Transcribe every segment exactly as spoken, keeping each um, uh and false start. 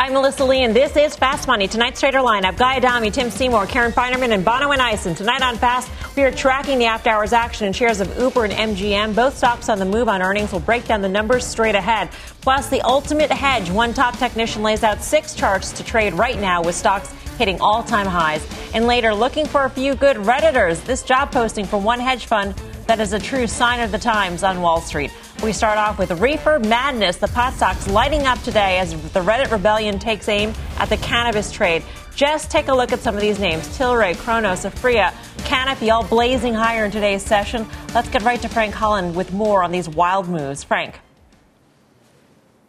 I'm Melissa Lee, and this is Fast Money. Tonight's Trader Lineup, Guy Adami, Tim Seymour, Karen Feinerman, and Bonawyn Eison. Tonight on Fast, we are tracking the after-hours action in shares of Uber and M G M. Both stocks on the move on earnings. Will break down the numbers straight ahead. Plus, the ultimate hedge. One top technician lays out six charts to trade right now with stocks hitting all-time highs. And later, looking for a few good Redditors. This job posting from one hedge fund that is a true sign of the times on Wall Street. We start off with reefer madness, the pot stocks lighting up today as the Reddit rebellion takes aim at the cannabis trade. Just take a look at some of these names. Tilray, Cronos, Aphria, Canopy, all blazing higher in today's session. Let's get right to Frank Holland with more on these wild moves. Frank.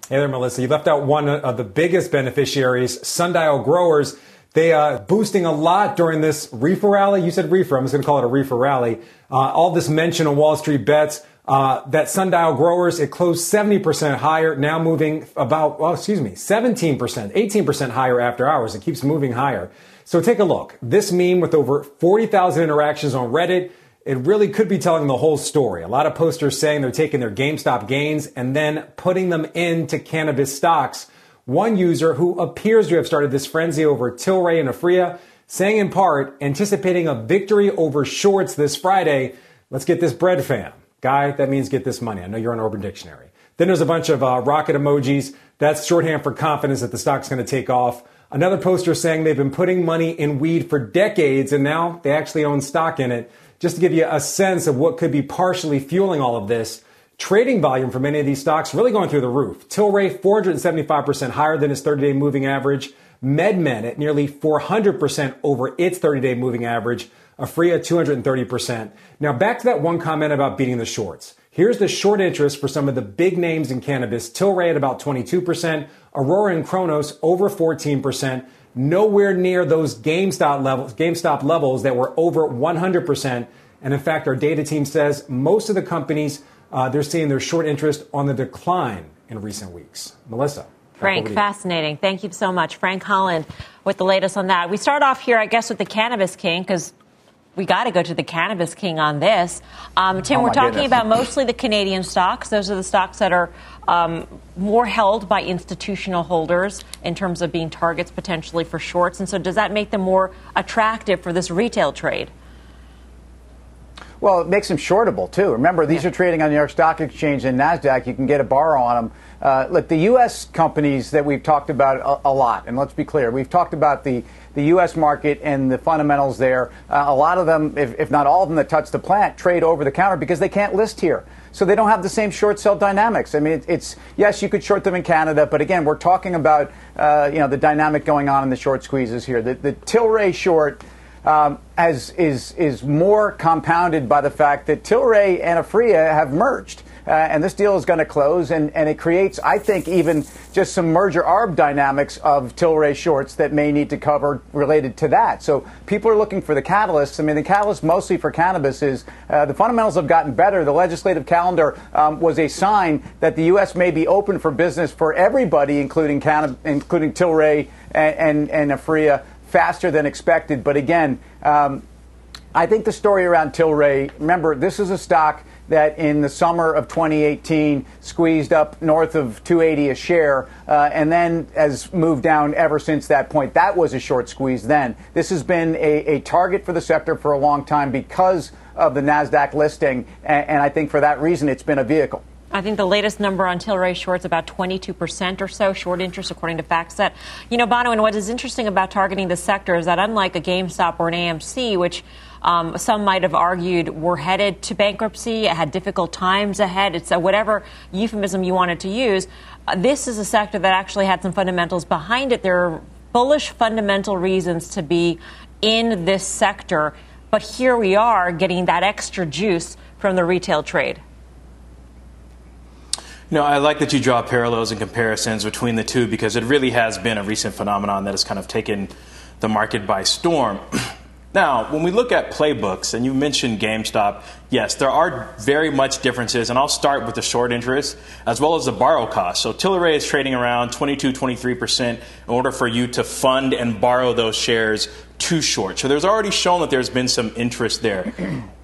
Hey there, Melissa. You left out one of the biggest beneficiaries, Sundial Growers. They are uh, boosting a lot during this reefer rally. You said reefer. I'm just going to call it a reefer rally. Uh, all this mention of Wall Street bets. Uh, that Sundial Growers, it closed seventy percent higher, now moving about, well, excuse me, seventeen percent, eighteen percent higher after hours. It keeps moving higher. So take a look. This meme with over forty thousand interactions on Reddit, it really could be telling the whole story. A lot of posters saying they're taking their GameStop gains and then putting them into cannabis stocks. One user who appears to have started this frenzy over Tilray and Aphria, saying in part, anticipating a victory over shorts this Friday. Let's get this bread, fam. Guy, that means get this money. I know you're on Urban Dictionary. Then there's a bunch of uh, rocket emojis. That's shorthand for confidence that the stock's going to take off. Another poster saying they've been putting money in weed for decades, and now they actually own stock in it. Just to give you a sense of what could be partially fueling all of this, trading volume for many of these stocks really going through the roof. Tilray, four hundred seventy-five percent higher than its thirty-day moving average. MedMen at nearly four hundred percent over its thirty-day moving average. Aphria, two hundred thirty percent. Now, back to that one comment about beating the shorts. Here's the short interest for some of the big names in cannabis. Tilray at about twenty-two percent. Aurora and Cronos over fourteen percent. Nowhere near those GameStop levels, GameStop levels that were over one hundred percent. And in fact, our data team says most of the companies, uh, they're seeing their short interest on the decline in recent weeks. Melissa. Frank, fascinating. Thank you so much. Frank Holland with the latest on that. We start off here, I guess, with the Cannabis King, because we got to go to the Cannabis King on this. Um, Tim, oh we're talking goodness. about mostly the Canadian stocks. Those are the stocks that are um, more held by institutional holders in terms of being targets potentially for shorts. And so does that make them more attractive for this retail trade? Well, it makes them shortable, too. Remember, these yeah. are trading on the New York Stock Exchange and NASDAQ. You can get a borrow on them. Uh, look, the U S companies that we've talked about a, a lot, and let's be clear, we've talked about the, the U S market and the fundamentals there. Uh, a lot of them, if, if not all of them that touch the plant, trade over the counter because they can't list here. So they don't have the same short sell dynamics. I mean, it, it's, yes, you could short them in Canada, but again, we're talking about, uh, you know, the dynamic going on in the short squeezes here. The, the Tilray short... Um, as is is more compounded by the fact that Tilray and Aphria have merged, uh, and this deal is going to close, and, and it creates, I think, even just some merger arb dynamics of Tilray shorts that may need to cover related to that. So people are looking for the catalysts. I mean, the catalyst mostly for cannabis is uh, the fundamentals have gotten better. The legislative calendar um, was a sign that the U S may be open for business for everybody, including cannab- including Tilray and, and, and Aphria, faster than expected. But again, um, I think the story around Tilray, remember, this is a stock that in the summer of twenty eighteen squeezed up north of two eighty a share uh, and then has moved down ever since that point. That was a short squeeze then. This has been a, a target for the sector for a long time because of the NASDAQ listing. And, and I think for that reason, it's been a vehicle. I think the latest number on Tilray shorts about twenty-two percent or so short interest, according to FactSet. You know, Bono, and what is interesting about targeting the sector is that unlike a GameStop or an A M C, which um, some might have argued were headed to bankruptcy, had difficult times ahead, it's a whatever euphemism you wanted to use, uh, this is a sector that actually had some fundamentals behind it. There are bullish fundamental reasons to be in this sector, but here we are getting that extra juice from the retail trade. No, I like that you draw parallels and comparisons between the two, because it really has been a recent phenomenon that has kind of taken the market by storm. Now, when we look at playbooks, and you mentioned GameStop, yes, there are very much differences, and I'll start with the short interest as well as the borrow cost. So Tilray is trading around twenty-two, twenty-three percent in order for you to fund and borrow those shares too short. So there's already shown that there's been some interest there.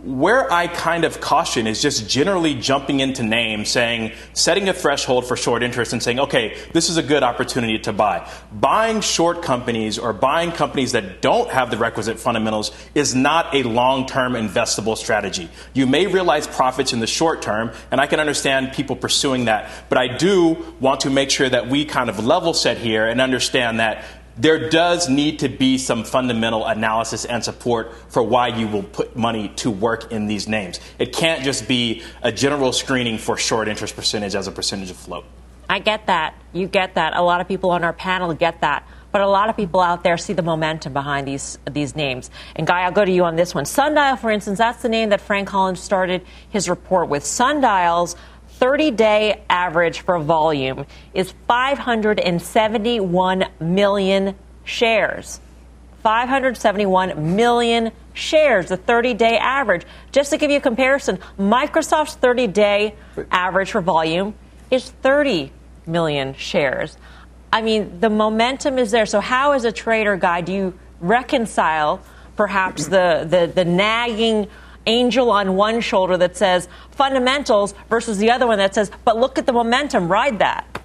Where I kind of caution is just generally jumping into names, saying, setting a threshold for short interest and saying, okay, this is a good opportunity to buy. Buying short companies or buying companies that don't have the requisite fundamentals is not a long-term investable strategy. You may realize profits in the short term, and I can understand people pursuing that, but I do want to make sure that we kind of level set here and understand that there does need to be some fundamental analysis and support for why you will put money to work in these names. It can't just be a general screening for short interest percentage as a percentage of float. I get that. You get that. A lot of people on our panel get that. But a lot of people out there see the momentum behind these these names. And, Guy, I'll go to you on this one. Sundial, for instance, that's the name that Frank Holland started his report with. Sundial's thirty-day average for volume is five hundred seventy-one million shares. five hundred seventy-one million shares, the thirty-day average. Just to give you a comparison, Microsoft's thirty-day average for volume is thirty million shares. I mean, the momentum is there. So how, as a trader, Guy, do you reconcile perhaps the, the, the nagging angel on one shoulder that says fundamentals versus the other one that says, but look at the momentum, ride that?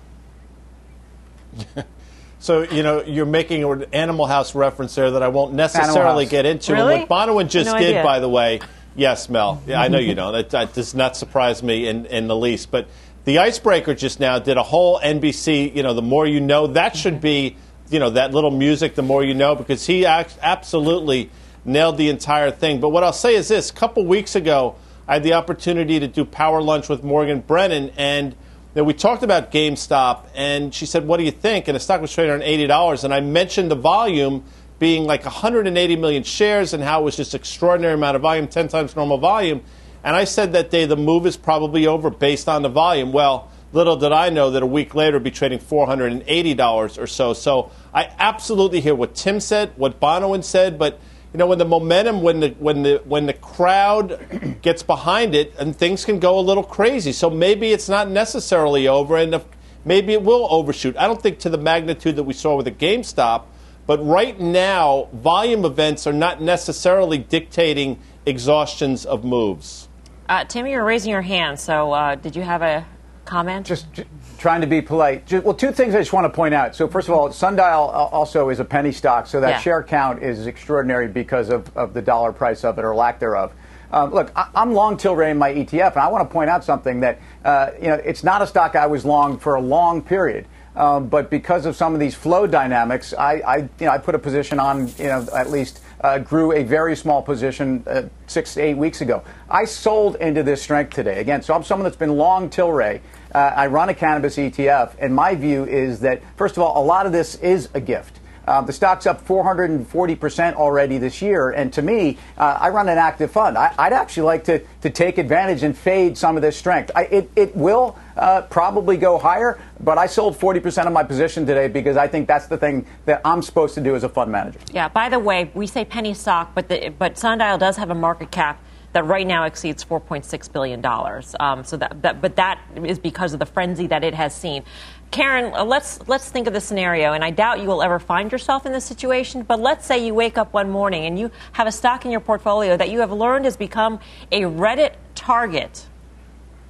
So, you know, you're making an Animal House reference there that I won't necessarily get into. Really? And what Bonawyn just no did, idea. by the way, yes, Mel, yeah, I know you don't. That, that does not surprise me in, in the least. But the Icebreaker just now did a whole N B C, you know, the more you know. That should be, you know, that little music, the more you know, because he absolutely nailed the entire thing. But what I'll say is this. A couple weeks ago, I had the opportunity to do Power Lunch with Morgan Brennan, and you know, we talked about GameStop, and she said, what do you think? And the stock was trading on eighty dollars, and I mentioned the volume being like one hundred eighty million shares and how it was just extraordinary amount of volume, ten times normal volume. And I said that day the move is probably over based on the volume. Well, little did I know that a week later it would be trading four hundred eighty dollars or so. So I absolutely hear what Tim said, what Bonawyn said, but you know, when the momentum, when the when the when the crowd gets behind it, and things can go a little crazy. So maybe it's not necessarily over, and if, maybe it will overshoot. I don't think to the magnitude that we saw with the GameStop, but right now, volume events are not necessarily dictating exhaustions of moves. Uh, Tim, you're raising your hand, so uh, did you have a comment? Just j- trying to be polite. Just, well, two things I just want to point out. So first of all, Sundial also is a penny stock, so that yeah. share count is extraordinary because of, of the dollar price of it or lack thereof. Um, look, I, I'm long Tilray in my E T F, and I want to point out something that uh, you know, it's not a stock I was long for a long period, um, but because of some of these flow dynamics, I, I you know I put a position on, you know, at least. Uh, grew a very small position uh, six to eight weeks ago. I sold into this strength today. Again, so I'm someone that's been long Tilray. Uh, I run a cannabis E T F, and my view is that, first of all, a lot of this is a gift. Uh, the stock's up four hundred forty percent already this year, and to me, uh, I run an active fund. I, I'd actually like to, to take advantage and fade some of this strength. I, it, it will uh, probably go higher, but I sold forty percent of my position today because I think that's the thing that I'm supposed to do as a fund manager. Yeah, by the way, we say penny stock, but, the, but Sundial does have a market cap that right now exceeds four point six billion dollars. Um, so that, that, but that is because of the frenzy that it has seen. Karen, let's let's think of the scenario, and I doubt you will ever find yourself in this situation, but let's say you wake up one morning and you have a stock in your portfolio that you have learned has become a Reddit target.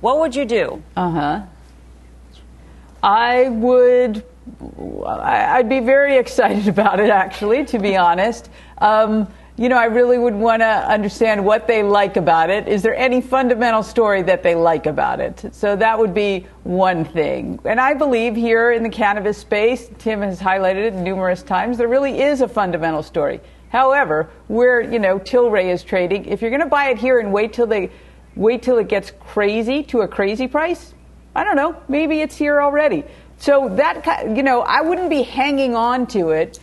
What would you do? Uh-huh. I would, I'd be very excited about it, actually, to be honest. Um, you know, I really would want to understand what they like about it. Is there any fundamental story that they like about it? So that would be one thing. And I believe here in the cannabis space, Tim has highlighted it numerous times, there really is a fundamental story. However, where, you know, Tilray is trading, if you're going to buy it here and wait till they, wait till it gets crazy to a crazy price, I don't know, maybe it's here already. So that, you know, I wouldn't be hanging on to it.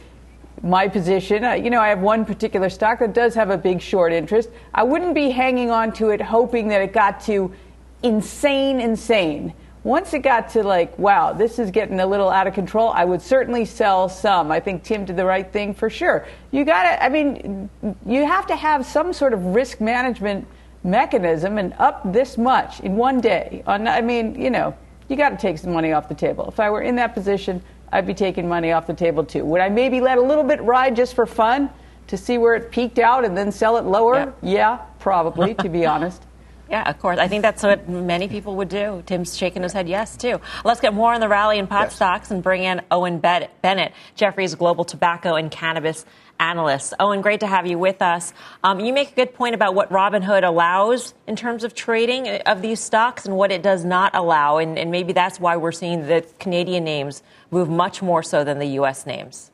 My position, you know, I have one particular stock that does have a big short interest. I wouldn't be hanging on to it hoping that it got to insane, insane, Once it got to like, wow, this is getting a little out of control, I would certainly sell some. I think Tim did the right thing for sure. You got to, I mean, you have to have some sort of risk management mechanism, and up this much in one day. On, I mean, you know, you got to take some money off the table. If I were in that position, I'd be taking money off the table too. Would I maybe let a little bit ride just for fun to see where it peaked out and then sell it lower? Yeah, yeah, probably, to be honest. Yeah, of course. I think that's what many people would do. Tim's shaking his head yes, too. Let's get more on the rally in pot yes. stocks and bring in Owen Bennett, Jefferies Global Tobacco and Cannabis Analyst. Owen, great to have you with us. Um, you make a good point about what Robinhood allows in terms of trading of these stocks and what it does not allow, and, and maybe that's why we're seeing the Canadian names move much more so than the U S names.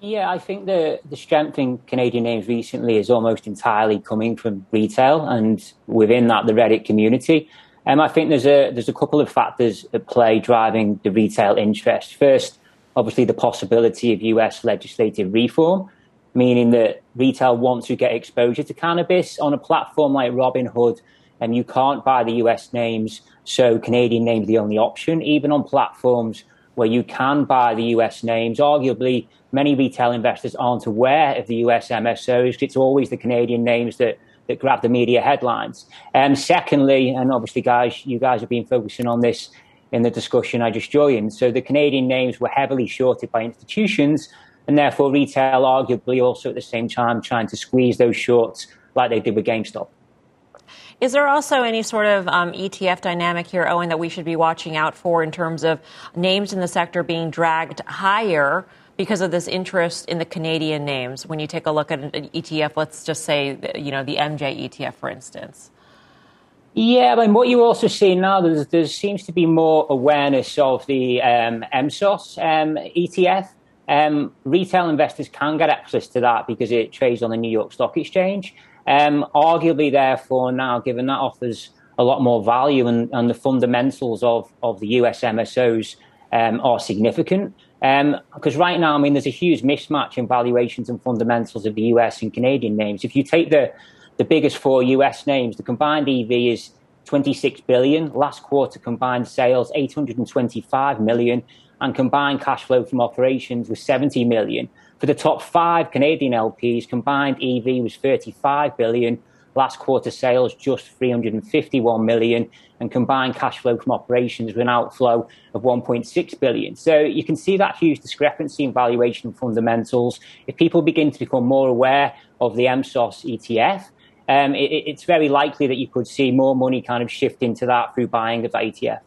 Yeah, I think the, the strength in Canadian names recently is almost entirely coming from retail and within that, the Reddit community. Um, I think there's a there's a couple of factors at play driving the retail interest. First, obviously, the possibility of U S legislative reform, meaning that retail wants to get exposure to cannabis on a platform like Robinhood, and you can't buy the U S names, so Canadian names are the only option, even on platforms where you can buy the U S names. Arguably, many retail investors aren't aware of the U S M S Os. It's always the Canadian names that, that grab the media headlines. Um, secondly, and obviously, guys, you guys have been focusing on this in the discussion I just joined. So the Canadian names were heavily shorted by institutions, and therefore retail arguably also at the same time trying to squeeze those shorts like they did with GameStop. Is there also any sort of um, E T F dynamic here, Owen, that we should be watching out for in terms of names in the sector being dragged higher because of this interest in the Canadian names? When you take a look at an E T F, let's just say, you know, the M J E T F, for instance. Yeah, I mean, what you also see now, there's, there seems to be more awareness of the um, M S O S um, E T F. Um, retail investors can get access to that because it trades on the New York Stock Exchange. Um, arguably, therefore, now, given that offers a lot more value and, and the fundamentals of, of the U S M S Os um, are significant. Because um, right now, I mean, there's a huge mismatch in valuations and fundamentals of the U S and Canadian names. If you take the, the biggest four U S names, the combined E V is twenty-six billion dollars. Last quarter, combined sales, eight hundred twenty-five million dollars. And combined cash flow from operations was seventy million dollars. For the top five Canadian L Ps, combined E V was thirty-five billion dollars. Last quarter sales, just three hundred fifty-one million dollars. And combined cash flow from operations were an outflow of one point six billion dollars. So you can see that huge discrepancy in valuation fundamentals. If people begin to become more aware of the M S O S E T F, um, it, it's very likely that you could see more money kind of shift into that through buying of that E T F.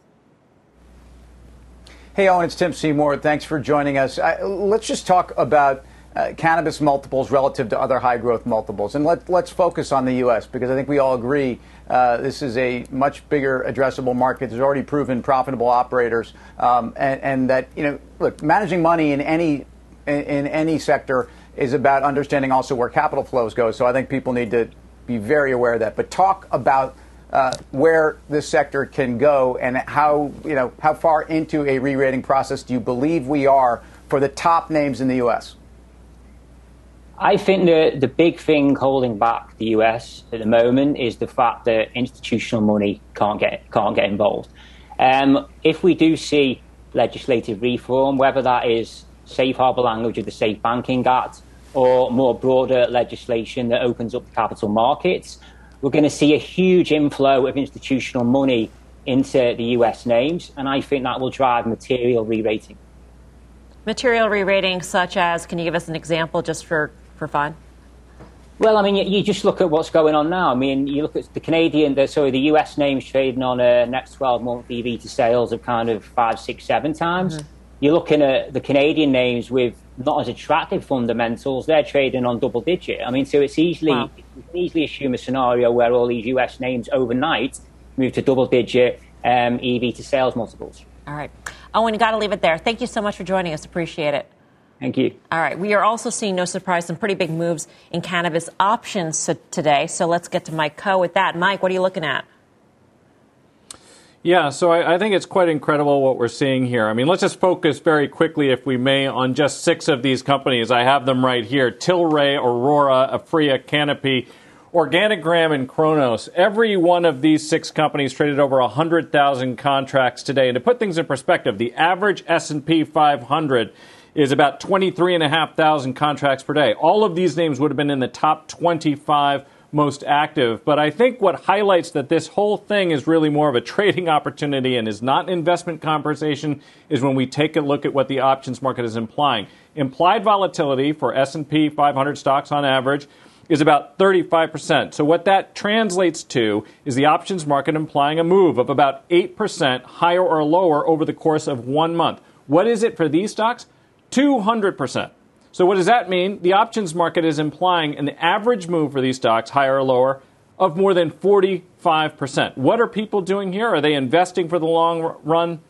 Hey, Owen, it's Tim Seymour. Thanks for joining us. I, let's just talk about uh, cannabis multiples relative to other high-growth multiples. And let, let's focus on the U S because I think we all agree uh, this is a much bigger addressable market. There's already proven profitable operators. Um, and, and that, you know, look, managing money in any in, in any sector is about understanding also where capital flows go. So I think people need to be very aware of that. But talk about Uh, where this sector can go and how, you know, how far into a re-rating process do you believe we are for the top names in the U S? I think the, the big thing holding back the U S at the moment is the fact that institutional money can't get, can't get involved. Um, if we do see legislative reform, whether that is safe harbor language of the Safe Banking Act or more broader legislation that opens up the capital markets, we're going to see a huge inflow of institutional money into the U S names, and I think that will drive material re-rating. Material re-rating such as, can you give us an example just for, for fun? Well, I mean, you, you just look at what's going on now. I mean, you look at the Canadian, the, sorry, the U S names trading on a next twelve-month E V to sales of kind of five, six, seven times. Mm-hmm. You're looking at the Canadian names with not as attractive fundamentals. They're trading on double digit. I mean, so it's easily, wow. you can easily assume a scenario where all these U S names overnight move to double digit um, E V to sales multiples. All right. Owen, got to leave it there. Thank you so much for joining us. Appreciate it. Thank you. All right. We are also seeing, no surprise, some pretty big moves in cannabis options today. So let's get to Mike Co with that. Mike, what are you looking at? Yeah, so I, I think it's quite incredible what we're seeing here. I mean, let's just focus very quickly, if we may, on just six of these companies. I have them right here. Tilray, Aurora, Aphria, Canopy, Organigram and Cronos, every one of these six companies traded over one hundred thousand contracts today. And to put things in perspective, the average S and P five hundred is about twenty-three thousand five hundred contracts per day. All of these names would have been in the top twenty-five most active. But I think what highlights that this whole thing is really more of a trading opportunity and is not an investment conversation is when we take a look at what the options market is implying. Implied volatility for S and P five hundred stocks on average is about thirty-five percent. So what that translates to is the options market implying a move of about eight percent higher or lower over the course of one month. What is it for these stocks? two hundred percent. So what does that mean? The options market is implying an average move for these stocks, higher or lower, of more than forty-five percent. What are people doing here? Are they investing for the long run?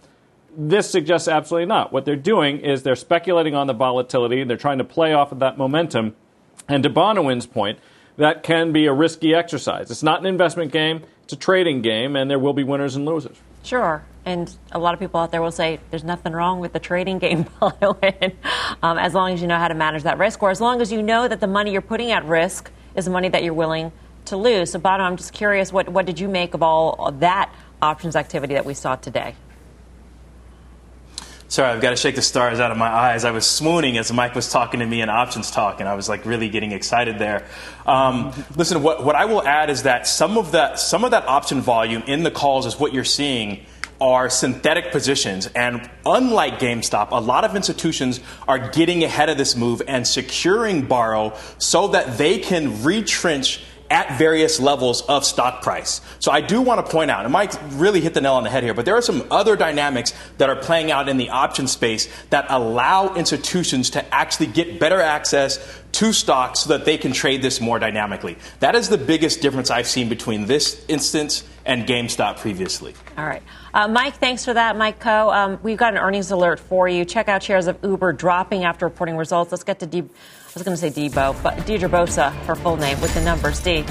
This suggests absolutely not. What they're doing is they're speculating on the volatility. They're trying to play off of that momentum. And to Bonawyn's point, that can be a risky exercise. It's not an investment game. It's a trading game, and there will be winners and losers. Sure. And a lot of people out there will say there's nothing wrong with the trading game, Bonawyn, um, as long as you know how to manage that risk, or as long as you know that the money you're putting at risk is the money that you're willing to lose. So, Bonawyn, I'm just curious, what, what did you make of all of that options activity that we saw today? Sorry, I've got to shake the stars out of my eyes. I was swooning as Mike was talking to me in options talk, and I was like really getting excited there. Um, listen, what, what I will add is that some of that some of that option volume in the calls is what you're seeing are synthetic positions. And unlike GameStop, a lot of institutions are getting ahead of this move and securing borrow so that they can retrench at various levels of stock price. So I do want to point out, and Mike really hit the nail on the head here, but there are some other dynamics that are playing out in the option space that allow institutions to actually get better access to stocks so that they can trade this more dynamically. That is the biggest difference I've seen between this instance and GameStop previously. All right. Uh, Mike, thanks for that, Mike Co. Um, we've got an earnings alert for you. Check out shares of Uber dropping after reporting results. Let's get to D. I was going to say Debo, but Deirdre Bosa, her full name, with the numbers, D.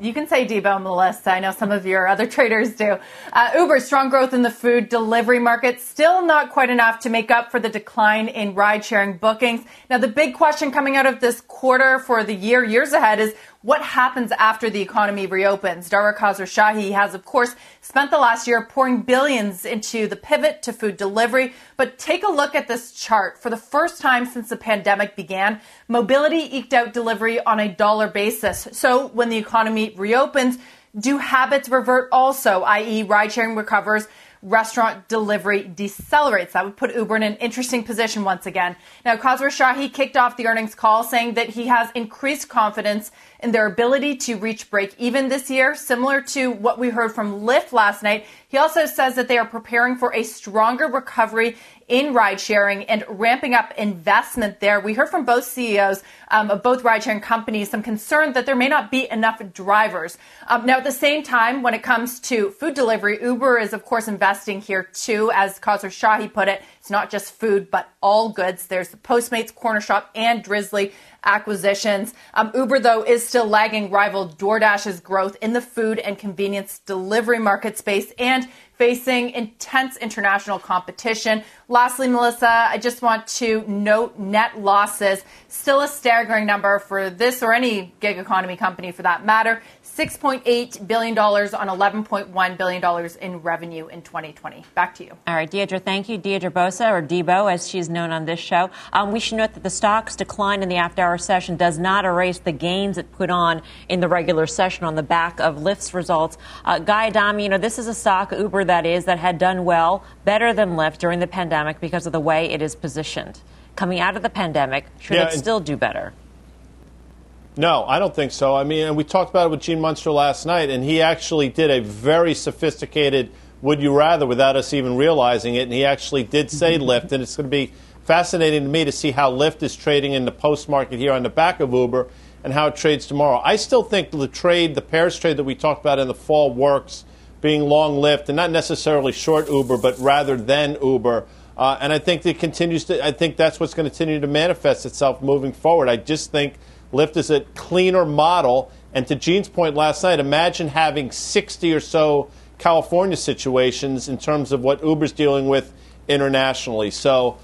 You can say Debo, Melissa. I know some of your other traders do. Uh, Uber, strong growth in the food delivery market. Still not quite enough to make up for the decline in ride-sharing bookings. Now, the big question coming out of this quarter for the year, years ahead, is what happens after the economy reopens? Dara Khosrowshahi has, of course, spent the last year pouring billions into the pivot to food delivery. But take a look at this chart. For the first time since the pandemic began, mobility eked out delivery on a dollar basis. So when the economy reopens, do habits revert also, that is ride-sharing recovers, restaurant delivery decelerates? That would put Uber in an interesting position once again. Now, Khosrowshahi kicked off the earnings call saying that he has increased confidence in their ability to reach break even this year, similar to what we heard from Lyft last night. He also says that they are preparing for a stronger recovery in ride sharing and ramping up investment there. We heard from both C E Os um, of both ride sharing companies some concern that there may not be enough drivers. Um, now, at the same time, when it comes to food delivery, Uber is, of course, investing here too. As Khosrowshahi put it, it's not just food, but all goods. There's the Postmates, Corner Shop, and Drizzly acquisitions. Um, Uber, though, is still lagging rival DoorDash's growth in the food and convenience delivery market space and facing intense international competition. Lastly, Melissa, I just want to note net losses, still a staggering number for this or any gig economy company for that matter, six point eight billion dollars on eleven point one billion dollars in revenue in twenty twenty. Back to you. All right, Deirdre, thank you. Deirdre Bosa, or Debo, as she's known on this show. Um, we should note that the stock's decline in the after-hour session does not erase the gains it put on in the regular session on the back of Lyft's results. Uh, Guy Adami, you know, this is a stock, Uber that is, that had done well, better than Lyft during the pandemic because of the way it is positioned. Coming out of the pandemic, should yeah, it and- still do better? No, I don't think so. I mean, and we talked about it with Gene Munster last night, and he actually did a very sophisticated would you rather without us even realizing it, and he actually did say Lyft, and it's going to be fascinating to me to see how Lyft is trading in the post market here on the back of Uber and how it trades tomorrow. I still think the trade, the pairs trade that we talked about in the fall works, being long Lyft and not necessarily short Uber, but rather than Uber. Uh, and I think it continues to, I think that's what's going to continue to manifest itself moving forward. I just think Lyft is a cleaner model, and to Gene's point last night, imagine having sixty or so California situations in terms of what Uber's dealing with internationally. So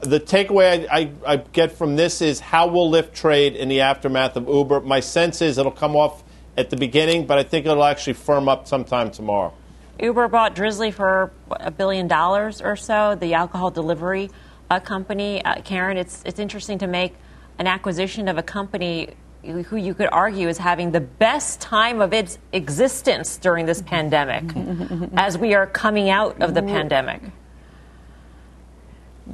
the takeaway I, I, I get from this is how will Lyft trade in the aftermath of Uber? My sense is it'll come off at the beginning, but I think it'll actually firm up sometime tomorrow. Uber bought Drizzly for a billion dollars or so, the alcohol delivery uh, company. Uh, Karen, it's it's interesting to make an acquisition of a company who you could argue is having the best time of its existence during this pandemic as we are coming out of the pandemic.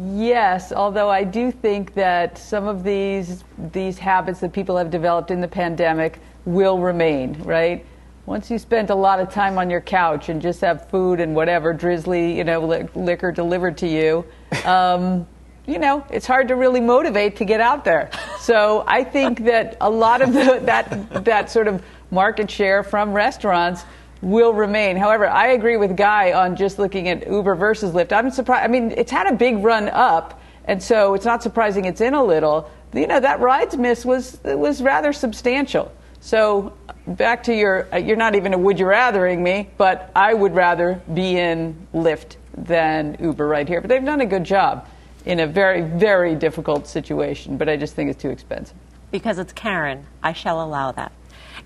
Yes, although I do think that some of these these habits that people have developed in the pandemic will remain, right? Once you spent a lot of time on your couch and just have food and whatever, drizzly, you know, li- liquor delivered to you, um, you know, it's hard to really motivate to get out there. So I think that a lot of the, that that sort of market share from restaurants will remain. However, I agree with Guy on just looking at Uber versus Lyft. I'm surprised. I mean, it's had a big run up, and so it's not surprising it's in a little. You know, that rides miss was was rather substantial. So back to your, you're not even a would you rathering me, but I would rather be in Lyft than Uber right here. But they've done a good job in a very, very difficult situation, but I just think it's too expensive. Because it's Karen, I shall allow that.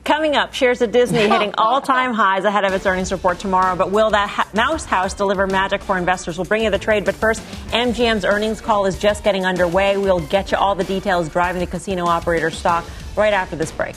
Coming up, shares of Disney hitting all-time highs ahead of its earnings report tomorrow. But will that ha- mouse house deliver magic for investors? We'll bring you the trade. But first, M G M's earnings call is just getting underway. We'll get you all the details driving the casino operator stock right after this break.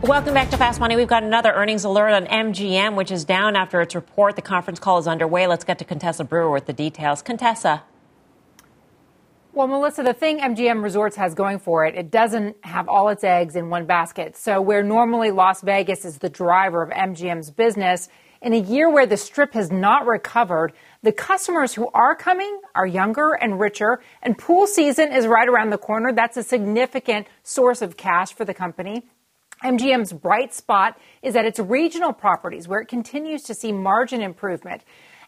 Welcome back to Fast Money. We've got another earnings alert on M G M, which is down after its report. The conference call is underway. Let's get to Contessa Brewer with the details. Contessa. Well, Melissa, the thing M G M Resorts has going for it, it doesn't have all its eggs in one basket. So where normally Las Vegas is the driver of M G M's business, in a year where the Strip has not recovered, the customers who are coming are younger and richer, and pool season is right around the corner. That's a significant source of cash for the company. M G M's bright spot is at its regional properties, where it continues to see margin improvement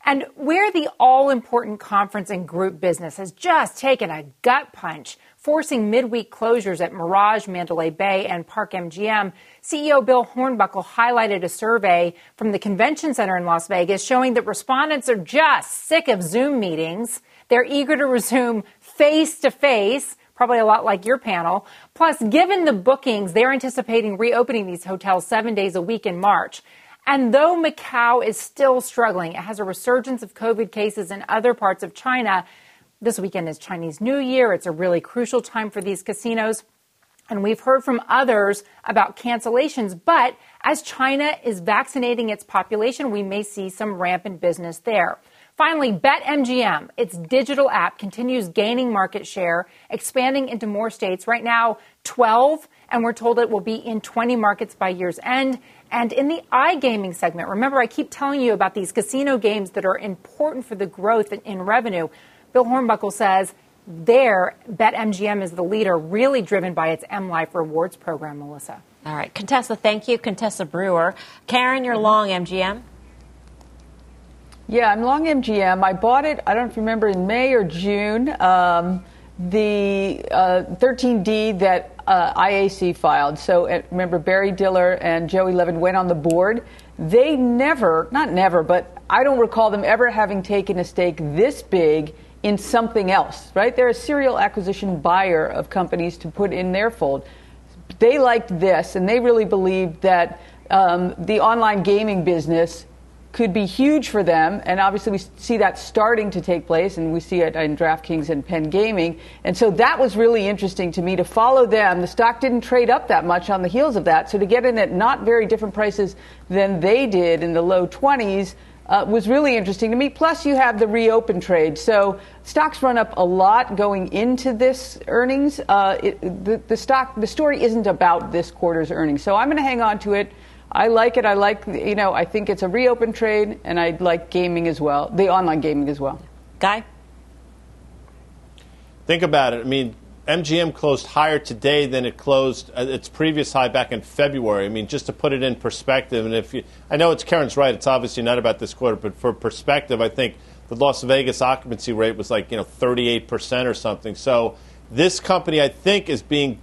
and where the all-important conference and group business has just taken a gut punch, forcing midweek closures at Mirage, Mandalay Bay, and Park M G M. C E O Bill Hornbuckle highlighted a survey from the convention center in Las Vegas showing that respondents are just sick of Zoom meetings. They're eager to resume face-to-face, probably a lot like your panel. Plus, given the bookings, they're anticipating reopening these hotels seven days a week in March. And though Macau is still struggling, it has a resurgence of COVID cases in other parts of China. This weekend is Chinese New Year. It's a really crucial time for these casinos. And we've heard from others about cancellations. But as China is vaccinating its population, we may see some rampant business there. Finally, BetMGM, its digital app, continues gaining market share, expanding into more states. Right now, twelve, and we're told it will be in twenty markets by year's end. And in the iGaming segment, remember, I keep telling you about these casino games that are important for the growth in revenue. Bill Hornbuckle says there, BetMGM is the leader, really driven by its M Life rewards program, Melissa. All right. Contessa, thank you. Contessa Brewer. Karen, you're long M G M. Yeah, I'm long M G M. I bought it, I don't know if you remember, in May or June, um, the uh, thirteen D that uh, I A C filed. So uh, remember, Barry Diller and Joey Levin went on the board. They never, not never, but I don't recall them ever having taken a stake this big in something else, right? They're a serial acquisition buyer of companies to put in their fold. They liked this, and they really believed that um, the online gaming business could be huge for them. And obviously, we see that starting to take place, and we see it in DraftKings and Penn Gaming. And so that was really interesting to me to follow them. The stock didn't trade up that much on the heels of that. So to get in at not very different prices than they did in the low twenties uh, was really interesting to me. Plus, you have the reopen trade. So stocks run up a lot going into this earnings. Uh, it, the, the stock, the story isn't about this quarter's earnings. So I'm going to hang on to it. I like it. I like, you know, I think it's a reopen trade, and I like gaming as well, the online gaming as well. Guy? Think about it. I mean, M G M closed higher today than it closed uh, its previous high back in February. I mean, just to put it in perspective, and if you, I know it's Karen's right, it's obviously not about this quarter, but for perspective, I think the Las Vegas occupancy rate was like, you know, thirty-eight percent or something. So this company, I think, is being,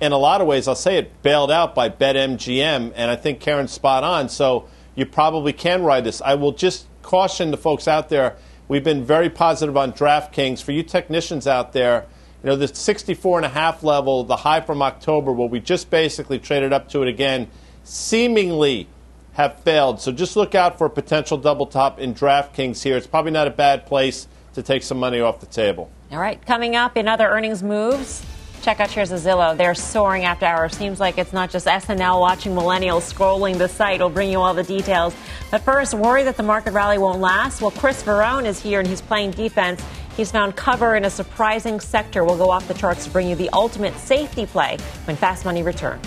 in a lot of ways, I'll say it, bailed out by BetMGM, and I think Karen's spot on, so you probably can ride this. I will just caution the folks out there, we've been very positive on DraftKings. For you technicians out there, you know, the sixty-four and a half level, the high from October, where we just basically traded up to it again, seemingly have failed. So just look out for a potential double top in DraftKings here. It's probably not a bad place to take some money off the table. All right, coming up in other earnings moves, check out shares of Zillow. They're soaring after hours. Seems like it's not just S N L watching millennials scrolling the site. We'll bring you all the details. But first, worry that the market rally won't last? Well, Chris Verrone is here, and he's playing defense. He's found cover in a surprising sector. We'll go off the charts to bring you the ultimate safety play when Fast Money returns.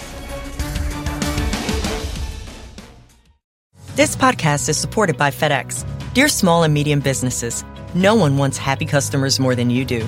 This podcast is supported by FedEx. Dear small and medium businesses, no one wants happy customers more than you do.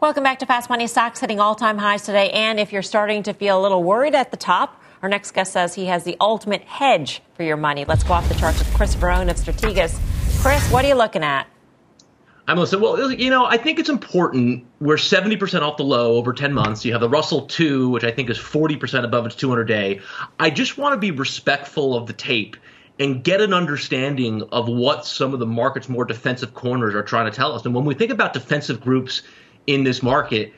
Welcome back to Fast Money. Stocks hitting all-time highs today. And if you're starting to feel a little worried at the top, our next guest says he has the ultimate hedge for your money. Let's go off the charts with Chris Verrone of Strategas. Chris, what are you looking at? I'm listening. Well, you know, I think it's important. We're seventy percent off the low over ten months. You have the Russell two, which I think is forty percent above its two hundred day. I just want to be respectful of the tape and get an understanding of what some of the market's more defensive corners are trying to tell us. And when we think about defensive groups in this market,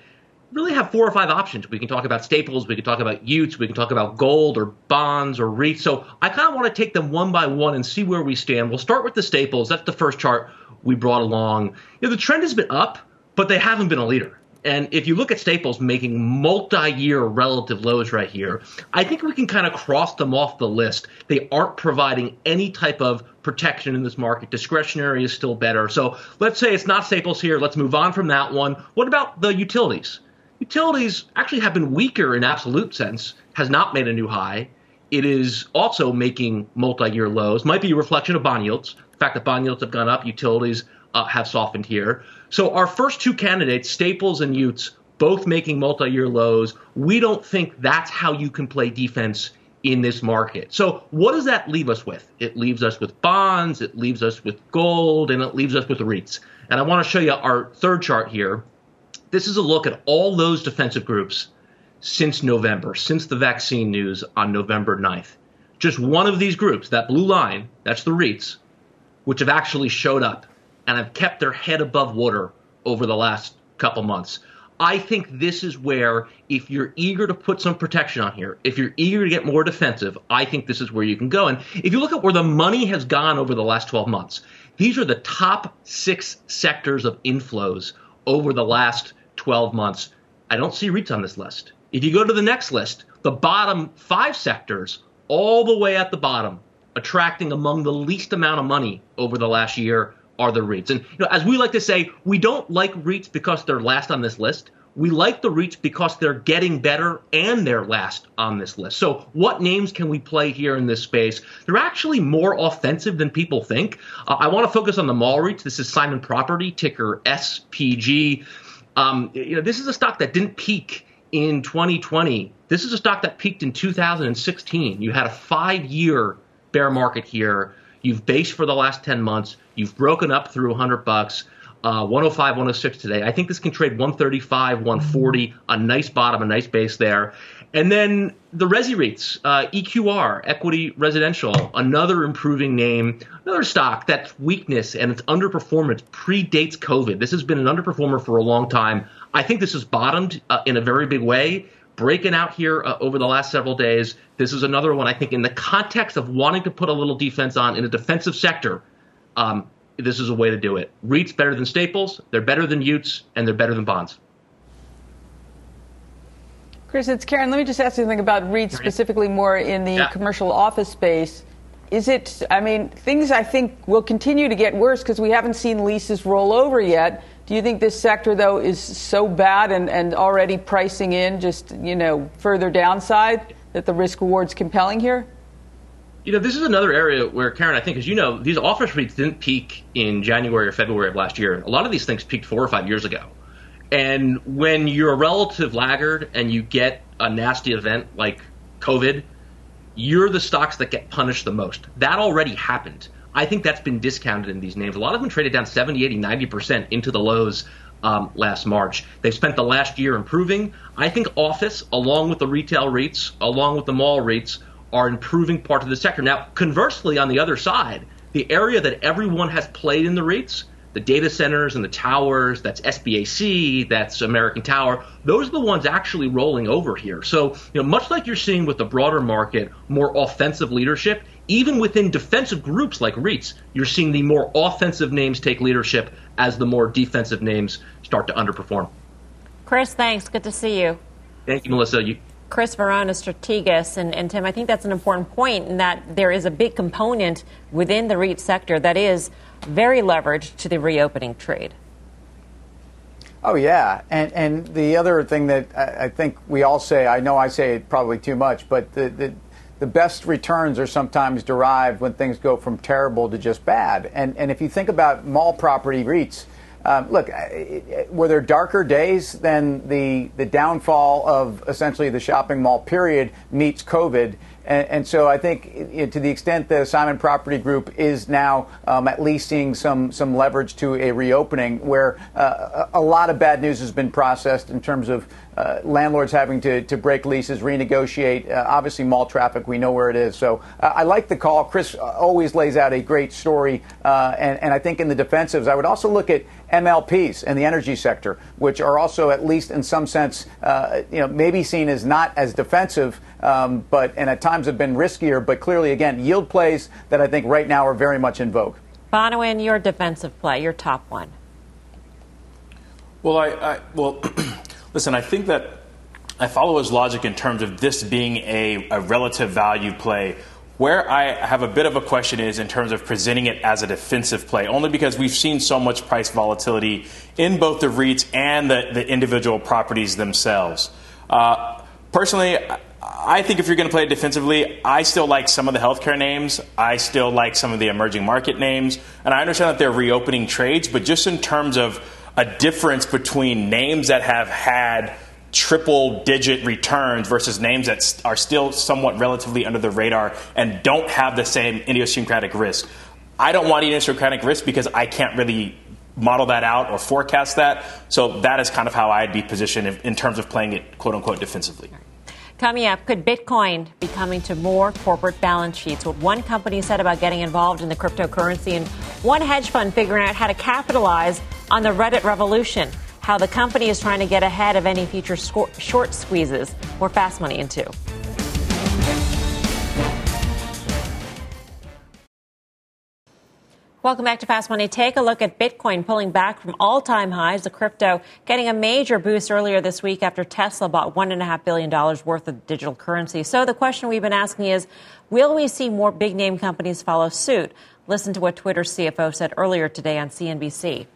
really have four or five options. We can talk about staples, we can talk about utes, we can talk about gold or bonds or REITs. So I kind of want to take them one by one and see where we stand. We'll start with the staples. That's the first chart we brought along. You know, the trend has been up, but they haven't been a leader. And if you look at staples making multi-year relative lows right here, I think we can kind of cross them off the list. They aren't providing any type of protection in this market. Discretionary is still better. So let's say it's not staples here. Let's move on from that one. What about the utilities? Utilities actually have been weaker in absolute sense, has not made a new high. It is also making multi-year lows. Might be a reflection of bond yields. The fact that bond yields have gone up, utilities uh, have softened here. So our first two candidates, staples and utes, both making multi-year lows. We don't think that's how you can play defense in this market. So what does that leave us with? It leaves us with bonds, it leaves us with gold, and it leaves us with REITs. And I want to show you our third chart here. This is a look at all those defensive groups since November, since the vaccine news on November ninth. Just one of these groups, that blue line, that's the REITs, which have actually showed up and have kept their head above water over the last couple months. I think this is where, if you're eager to put some protection on here, if you're eager to get more defensive, I think this is where you can go. And if you look at where the money has gone over the last twelve months, these are the top six sectors of inflows over the last twelve months. I don't see REITs on this list. If you go to the next list, the bottom five sectors, all the way at the bottom, attracting among the least amount of money over the last year are the REITs. And you know, as we like to say, we don't like REITs because they're last on this list. We like the REITs because they're getting better and they're last on this list. So what names can we play here in this space? They're actually more offensive than people think. Uh, I want to focus on the mall REITs. This is Simon Property, ticker S P G. Um, you know, this is a stock that didn't peak in twenty twenty. This is a stock that peaked in two thousand sixteen. You had a five-year bear market here. You've based for the last ten months. You've broken up through one hundred bucks. Uh, one oh five, one oh six today. I think this can trade one thirty-five, one forty, a nice bottom, a nice base there. And then the Resi REITs, uh, E Q R, Equity Residential, another improving name, another stock that's weakness and its underperformance predates COVID. This has been an underperformer for a long time. I think this has bottomed uh, in a very big way, breaking out here uh, over the last several days. This is another one I think in the context of wanting to put a little defense on in a defensive sector. Um, This is a way to do it. REITs better than staples, they're better than U T S, and they're better than bonds. Chris, it's Karen. Let me just ask you something about REITs specifically more in the yeah. commercial office space. Is it, I mean, things I think will continue to get worse because we haven't seen leases roll over yet. Do you think this sector, though, is so bad and, and already pricing in just, you know, further downside that the risk reward's compelling here? You know, this is another area where, Karen, I think, as you know, these office REITs didn't peak in January or February of last year. A lot of these things peaked four or five years ago. And when you're a relative laggard and you get a nasty event like COVID, you're the stocks that get punished the most. That already happened. I think that's been discounted in these names. A lot of them traded down seventy, eighty, ninety percent into the lows um, last March. They've spent the last year improving. I think office, along with the retail REITs, along with the mall REITs, are improving part of the sector. Now, conversely, on the other side, the area that everyone has played in the REITs, the data centers and the towers, that's S B A C, that's American Tower, those are the ones actually rolling over here. So, you know, much like you're seeing with the broader market, more offensive leadership, even within defensive groups like REITs, you're seeing the more offensive names take leadership as the more defensive names start to underperform. Chris, thanks. Good to see you. Thank you, Melissa. You- Chris Verrone, Strategas, and, and Tim, I think that's an important point in that there is a big component within the REIT sector that is very leveraged to the reopening trade. Oh, yeah. And and the other thing that I, I think we all say, I know I say it probably too much, but the, the, the best returns are sometimes derived when things go from terrible to just bad. And, and if you think about mall property REITs, Um, look, were there darker days than the the downfall of essentially the shopping mall period meets COVID? And, and so I think it, to the extent that Simon Property Group is now um, at least seeing some some leverage to a reopening where uh, a lot of bad news has been processed in terms of uh, landlords having to, to break leases, renegotiate. Uh, obviously, mall traffic, we know where it is. So uh, I like the call. Chris always lays out a great story. Uh, and, and I think in the defensives, I would also look at M L Ps and the energy sector, which are also at least in some sense, uh, you know, maybe seen as not as defensive, um, but and at times have been riskier. But clearly, again, yield plays that I think right now are very much in vogue. Bonawyn, your defensive play, your top one. Well, I, I well, listen, I think that I follow his logic in terms of this being a, a relative value play. Where I have a bit of a question is in terms of presenting it as a defensive play, only because we've seen so much price volatility in both the REITs and the, the individual properties themselves. Uh, personally, I think if you're going to play it defensively, I still like some of the healthcare names. I still like some of the emerging market names. And I understand that they're reopening trades, but just in terms of a difference between names that have had triple-digit returns versus names that are still somewhat relatively under the radar and don't have the same idiosyncratic risk. I don't want idiosyncratic risk because I can't really model that out or forecast that. So that is kind of how I'd be positioned in terms of playing it, quote-unquote, defensively. Coming up, could Bitcoin be coming to more corporate balance sheets? What one company said about getting involved in the cryptocurrency and one hedge fund figuring out how to capitalize on the Reddit revolution. How the company is trying to get ahead of any future sco- short squeezes or fast money into. Welcome back to Fast Money. Take a look at Bitcoin pulling back from all-time highs. The crypto getting a major boost earlier this week after Tesla bought one point five billion dollars worth of digital currency. So the question we've been asking is, Will we see more big-name companies follow suit? Listen to what Twitter C F O said earlier today on C N B C.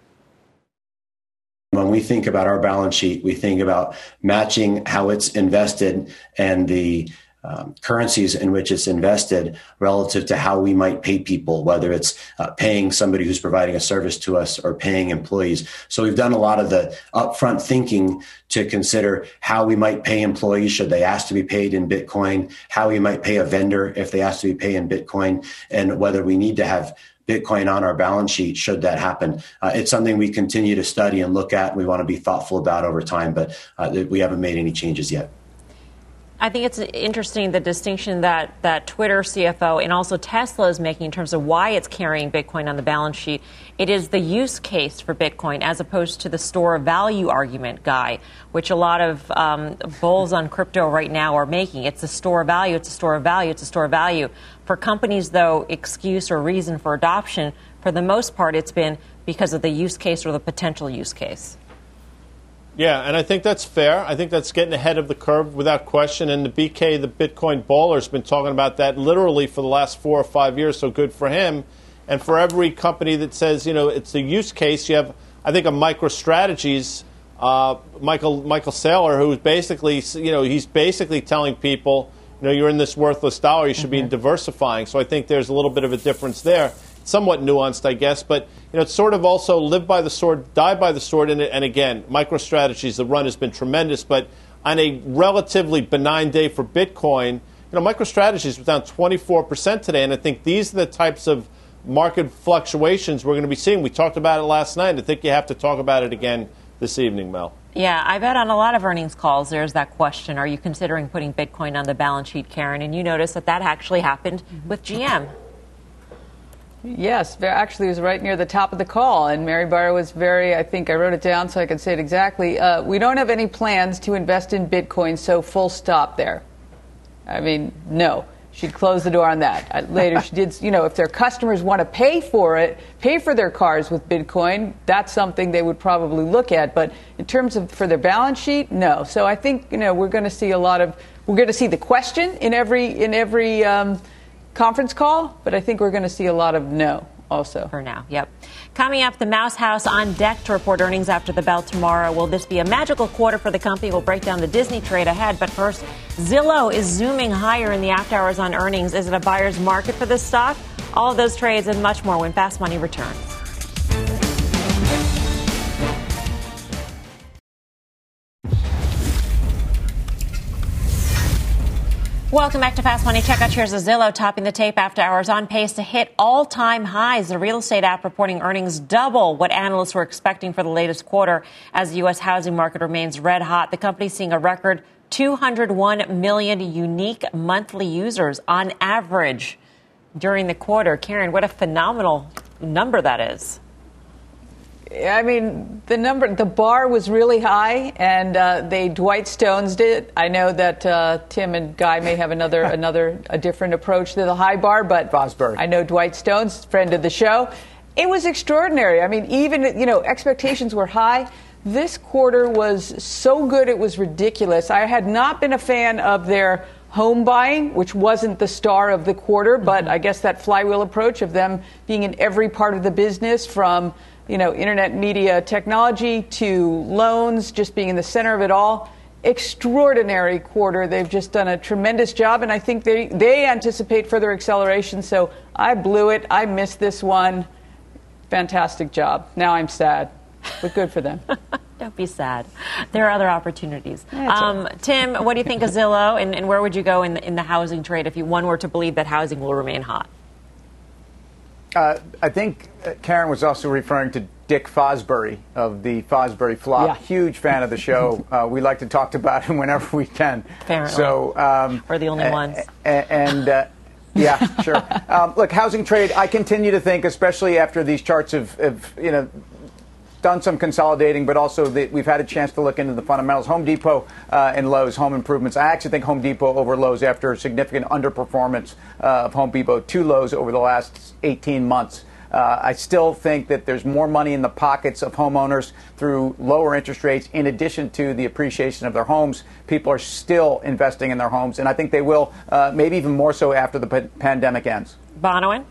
When we think about our balance sheet, we think about matching how it's invested and the Um, currencies in which it's invested relative to how we might pay people, whether it's uh, paying somebody who's providing a service to us or paying employees. So we've done a lot of the upfront thinking to consider how we might pay employees should they ask to be paid in Bitcoin, how we might pay a vendor if they ask to be paid in Bitcoin, and whether we need to have Bitcoin on our balance sheet should that happen. Uh, it's something we continue to study and look at. And we want to be thoughtful about over time, but uh, we haven't made any changes yet. I think it's interesting the distinction that, that Twitter C F O and also Tesla is making in terms of why it's carrying Bitcoin on the balance sheet. It is the use case for Bitcoin as opposed to the store of value argument, Guy, which a lot of um, bulls on crypto right now are making. It's a store of value. It's a store of value. It's a store of value. For companies, though, excuse or reason for adoption, for the most part, it's been because of the use case or the potential use case. Yeah, and I think that's fair. I think that's getting ahead of the curve without question. And the B K, the Bitcoin baller, has been talking about that literally for the last four or five years, so good for him. And for every company that says, you know, it's a use case, you have, I think, a MicroStrategies, uh, Michael Michael Saylor, who's basically, you know, he's basically telling people, you know, you're in this worthless dollar, you should mm-hmm. be diversifying. So I think there's a little bit of a difference there. Somewhat nuanced, I guess, but you know, it's sort of also live by the sword, die by the sword. And, and again, MicroStrategies, the run has been tremendous, but on a relatively benign day for Bitcoin, you know, MicroStrategies was down twenty-four percent today, and I think these are the types of market fluctuations we're going to be seeing. We talked about it last night. I think you have to talk about it again this evening, Mel. Yeah, I bet on a lot of earnings calls there's that question, are you considering putting Bitcoin on the balance sheet, Karen? And you notice that that actually happened with G M. Yes, actually it was right near the top of the call, and Mary Barra was very, I think I wrote it down so I can say it exactly, uh, we don't have any plans to invest in Bitcoin, so full stop there. I mean, no. She'd close the door on that. Later, she did, you know, if their customers want to pay for it, pay for their cars with Bitcoin, that's something they would probably look at. But in terms of for their balance sheet, no. So I think, you know, we're going to see a lot of, we're going to see the question in every, in every, um, conference call, but I think we're going to see a lot of no also. For now, yep. Coming up, the Mouse House on deck to report earnings after the bell tomorrow. Will this be a magical quarter for the company? We'll break down the Disney trade ahead. But first, Zillow is zooming higher in the after hours on earnings. Is it a buyer's market for this stock? All of those trades and much more when Fast Money returns. Welcome back to Fast Money. Check out shares of Zillow topping the tape after hours, on pace to hit all-time highs. The real estate app reporting earnings double what analysts were expecting for the latest quarter as the U S housing market remains red hot. The company seeing a record two hundred one million unique monthly users on average during the quarter. Karen, what a phenomenal number that is. I mean, the number, the bar was really high, and uh, they Dwight Stones did. I know that uh, Tim and Guy may have another, another, a different approach to the high bar, but Bosberg. I know Dwight Stones, friend of the show. It was extraordinary. I mean, even, you know, expectations were high. This quarter was so good, it was ridiculous. I had not been a fan of their home buying, which wasn't the star of the quarter, but I guess that flywheel approach of them being in every part of the business, from, you know, internet media technology to loans, just being in the center of it all. Extraordinary quarter. They've just done a tremendous job, and I think they, they anticipate further acceleration. So I blew it. I missed this one. Fantastic job. Now I'm sad, but good for them. Don't be sad. There are other opportunities. Yeah, um, right. Tim, what do you think of Zillow, and, and where would you go in the, in the housing trade if you one were to believe that housing will remain hot? Uh, I think Karen was also referring to Dick Fosbury of the Fosbury Flop. Yeah. Huge fan of the show. Uh, we like to talk about him whenever we can. Apparently. So, um, we're the only ones. And, and uh, yeah, sure. Um, look, housing trade, I continue to think, especially after these charts have, have you know, done some consolidating, but also the, we've had a chance to look into the fundamentals. Home Depot uh, and Lowe's, home improvements. I actually think Home Depot over Lowe's after a significant underperformance uh, of Home Depot to Lowe's over the last eighteen months. Uh, I still think that there's more money in the pockets of homeowners through lower interest rates in addition to the appreciation of their homes. People are still investing in their homes, and I think they will, uh, maybe even more so after the p- pandemic ends. Bonawyn?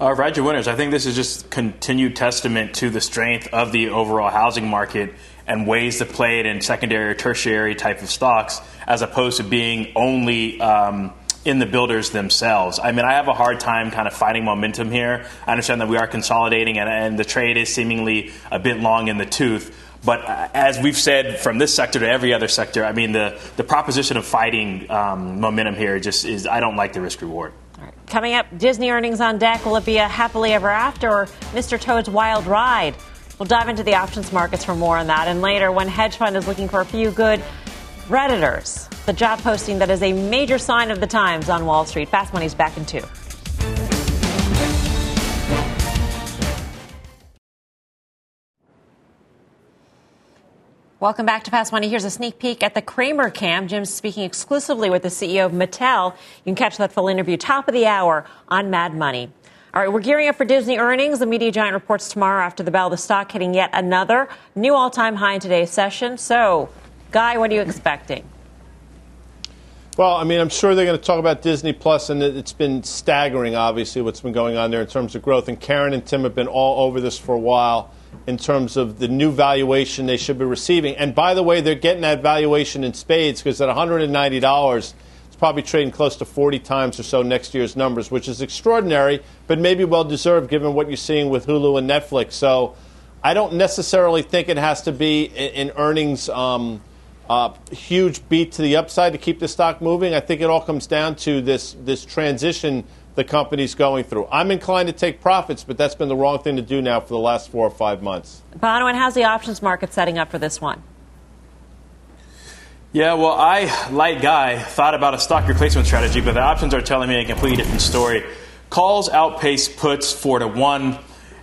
Uh, Roger Winters, I think this is just continued testament to the strength of the overall housing market and ways to play it in secondary or tertiary type of stocks as opposed to being only um, in the builders themselves. I mean, I have a hard time kind of finding momentum here. I understand that we are consolidating and, and the trade is seemingly a bit long in the tooth. But uh, as we've said from this sector to every other sector, I mean, the, the proposition of fighting um, momentum here just is, I don't like the risk reward. Coming up, Disney earnings on deck. Will it be a happily ever after or Mister Toad's wild ride? We'll dive into the options markets for more on that. And later, when hedge fund is looking for a few good Redditors, the job posting that is a major sign of the times on Wall Street. Fast Money's back in two. Welcome back to Fast Money. Here's a sneak peek at the Cramer Cam. Jim's speaking exclusively with the C E O of Mattel. You can catch that full interview top of the hour on Mad Money. All right, we're gearing up for Disney earnings. The media giant reports tomorrow after the bell. The stock hitting yet another new all-time high in today's session. So, Guy, what are you expecting? Well, I mean, I'm sure they're going to talk about Disney Plus, and it's been staggering, obviously, what's been going on there in terms of growth. And Karen and Tim have been all over this for a while in terms of the new valuation they should be receiving. And by the way, they're getting that valuation in spades because at one hundred ninety dollars, it's probably trading close to forty times or so next year's numbers, which is extraordinary, but maybe well-deserved given what you're seeing with Hulu and Netflix. So I don't necessarily think it has to be an earnings um, uh, huge beat to the upside to keep the stock moving. I think it all comes down to this this transition the company's going through. I'm inclined to take profits, but that's been the wrong thing to do now for the last four or five months. Bonawyn, how's the options market setting up for this one? Yeah, well, I, like Guy, thought about a stock replacement strategy, but the options are telling me a completely different story. Calls outpace puts four to one,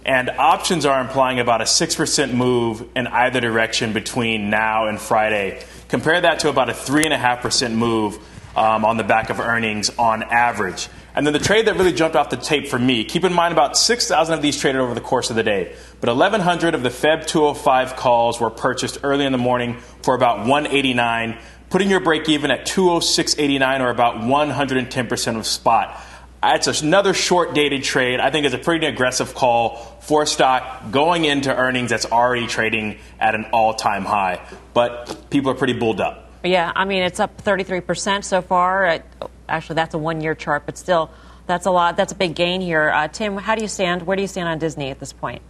and options are implying about a six percent move in either direction between now and Friday. Compare that to about a three point five percent move um, on the back of earnings on average. And then the trade that really jumped off the tape for me, keep in mind about six thousand of these traded over the course of the day, but eleven hundred of the Feb two oh five calls were purchased early in the morning for about one eighty-nine, putting your break even at two oh six eighty-nine or about one hundred ten percent of spot. It's another short-dated trade. I think it's a pretty aggressive call for a stock going into earnings that's already trading at an all-time high. But people are pretty bulled up. Yeah, I mean, it's up thirty-three percent so far. Actually, that's a one-year chart, but still, that's a lot. That's a big gain here. Uh, Tim, how do you stand? Where do you stand on Disney at this point?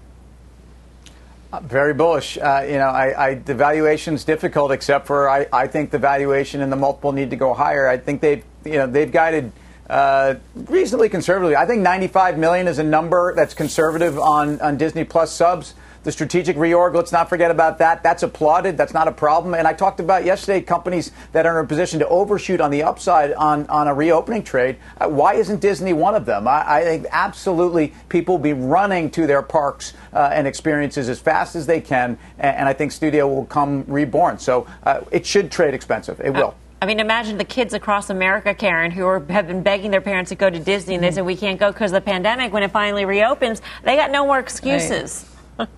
Very bullish. Uh, you know, I, I, the valuation's difficult, except for I, I think the valuation and the multiple need to go higher. I think they've, you know, they've guided uh, reasonably conservatively. I think ninety-five million dollars is a number that's conservative on, on Disney Plus subs. The strategic reorg, let's not forget about that. That's applauded. That's not a problem. And I talked about yesterday companies that are in a position to overshoot on the upside on, on a reopening trade. Uh, why isn't Disney one of them? I, I think absolutely people will be running to their parks uh, and experiences as fast as they can. And, and I think Studio will come reborn. So uh, it should trade expensive. It will. Uh, I mean, imagine the kids across America, Karen, who are, have been begging their parents to go to Disney. And they said, we can't go because of the pandemic. When it finally reopens, they got no more excuses. Right.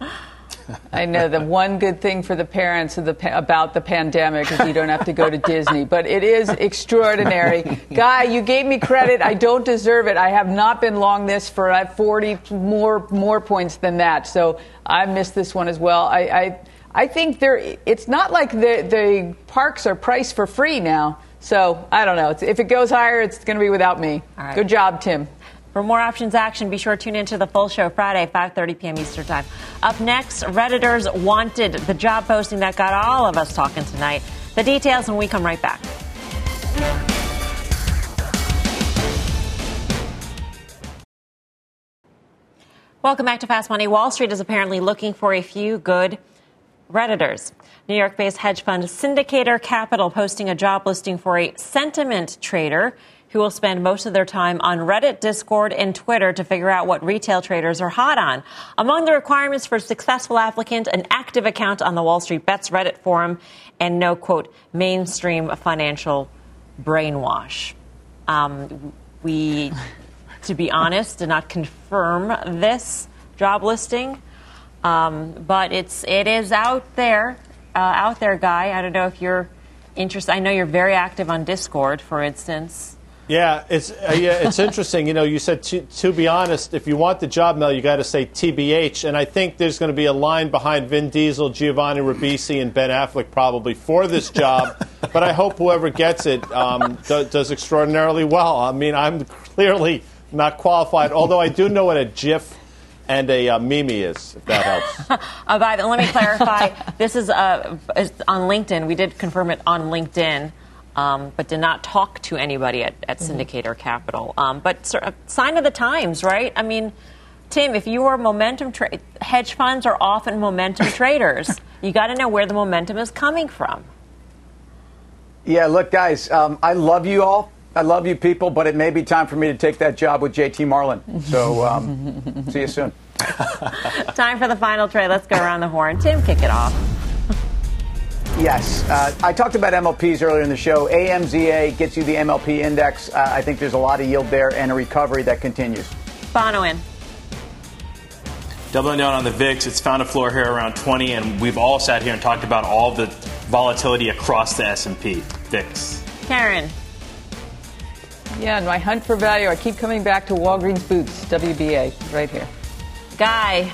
I know the one good thing for the parents of the pa- about the pandemic is you don't have to go to Disney, but it is extraordinary. Guy, you gave me credit. I don't deserve it. I have not been long this for uh, forty more more points than that, so I missed this one as well. I I, I think there. It's not like the the parks are priced for free now, so I don't know. It's, if it goes higher, it's going to be without me. All right. Good job, Tim. For more options action, be sure to tune into the full show Friday, five thirty p.m. Eastern Time. Up next, Redditors Wanted, the job posting that got all of us talking tonight. The details when we come right back. Welcome back to Fast Money. Wall Street is apparently looking for a few good Redditors. New York-based hedge fund Syndicator Capital posting a job listing for a sentiment trader who will spend most of their time on Reddit, Discord, and Twitter to figure out what retail traders are hot on. Among the requirements for a successful applicant, an active account on the Wall Street Bets Reddit forum and no, quote, mainstream financial brainwash. Um, we to be honest, did not confirm this job listing. Um, but it's it is out there, uh, out there, Guy. I don't know if you're interested. I know you're very active on Discord, for instance. Yeah, it's uh, yeah, it's interesting. You know, you said to, to be honest, if you want the job, Mel, you got to say T B H. And I think there's going to be a line behind Vin Diesel, Giovanni Ribisi, and Ben Affleck probably for this job. But I hope whoever gets it um, do, does extraordinarily well. I mean, I'm clearly not qualified, although I do know what a GIF and a uh, meme is, if that helps. uh, by the, let me clarify. This is uh, on LinkedIn. We did confirm it on LinkedIn. Um, but did not talk to anybody at, at Syndicate or Capital. Um, but sir, a sign of the times, right? I mean, Tim, if you are momentum tra- hedge funds are often momentum traders. You got to know where the momentum is coming from. Yeah, look, guys, um, I love you all. I love you people, but it may be time for me to take that job with J T Marlin. So um, see you soon. Time for the final trade. Let's go around the horn. Tim, kick it off. Yes. Uh, I talked about M L Ps earlier in the show. A M Z A gets you the M L P index. Uh, I think there's a lot of yield there and a recovery that continues. Bonawyn. Doubling down on the V I X. It's found a floor here around twenty, and we've all sat here and talked about all the volatility across the S and P V I X. Karen. Yeah, and my hunt for value, I keep coming back to Walgreens Boots, W B A, right here. Guy.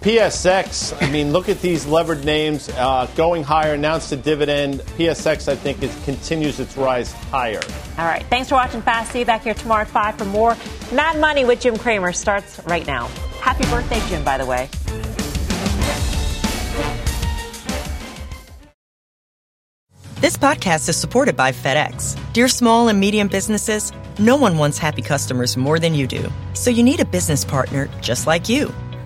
P S X, I mean, look at these levered names uh, going higher, announced a dividend. P S X, I think, it continues its rise higher. All right. Thanks for watching Fast. See you back here tomorrow at five for more Mad Money with Jim Cramer. Starts right now. Happy birthday, Jim, by the way. This podcast is supported by FedEx. Dear small and medium businesses, no one wants happy customers more than you do. So you need a business partner just like you.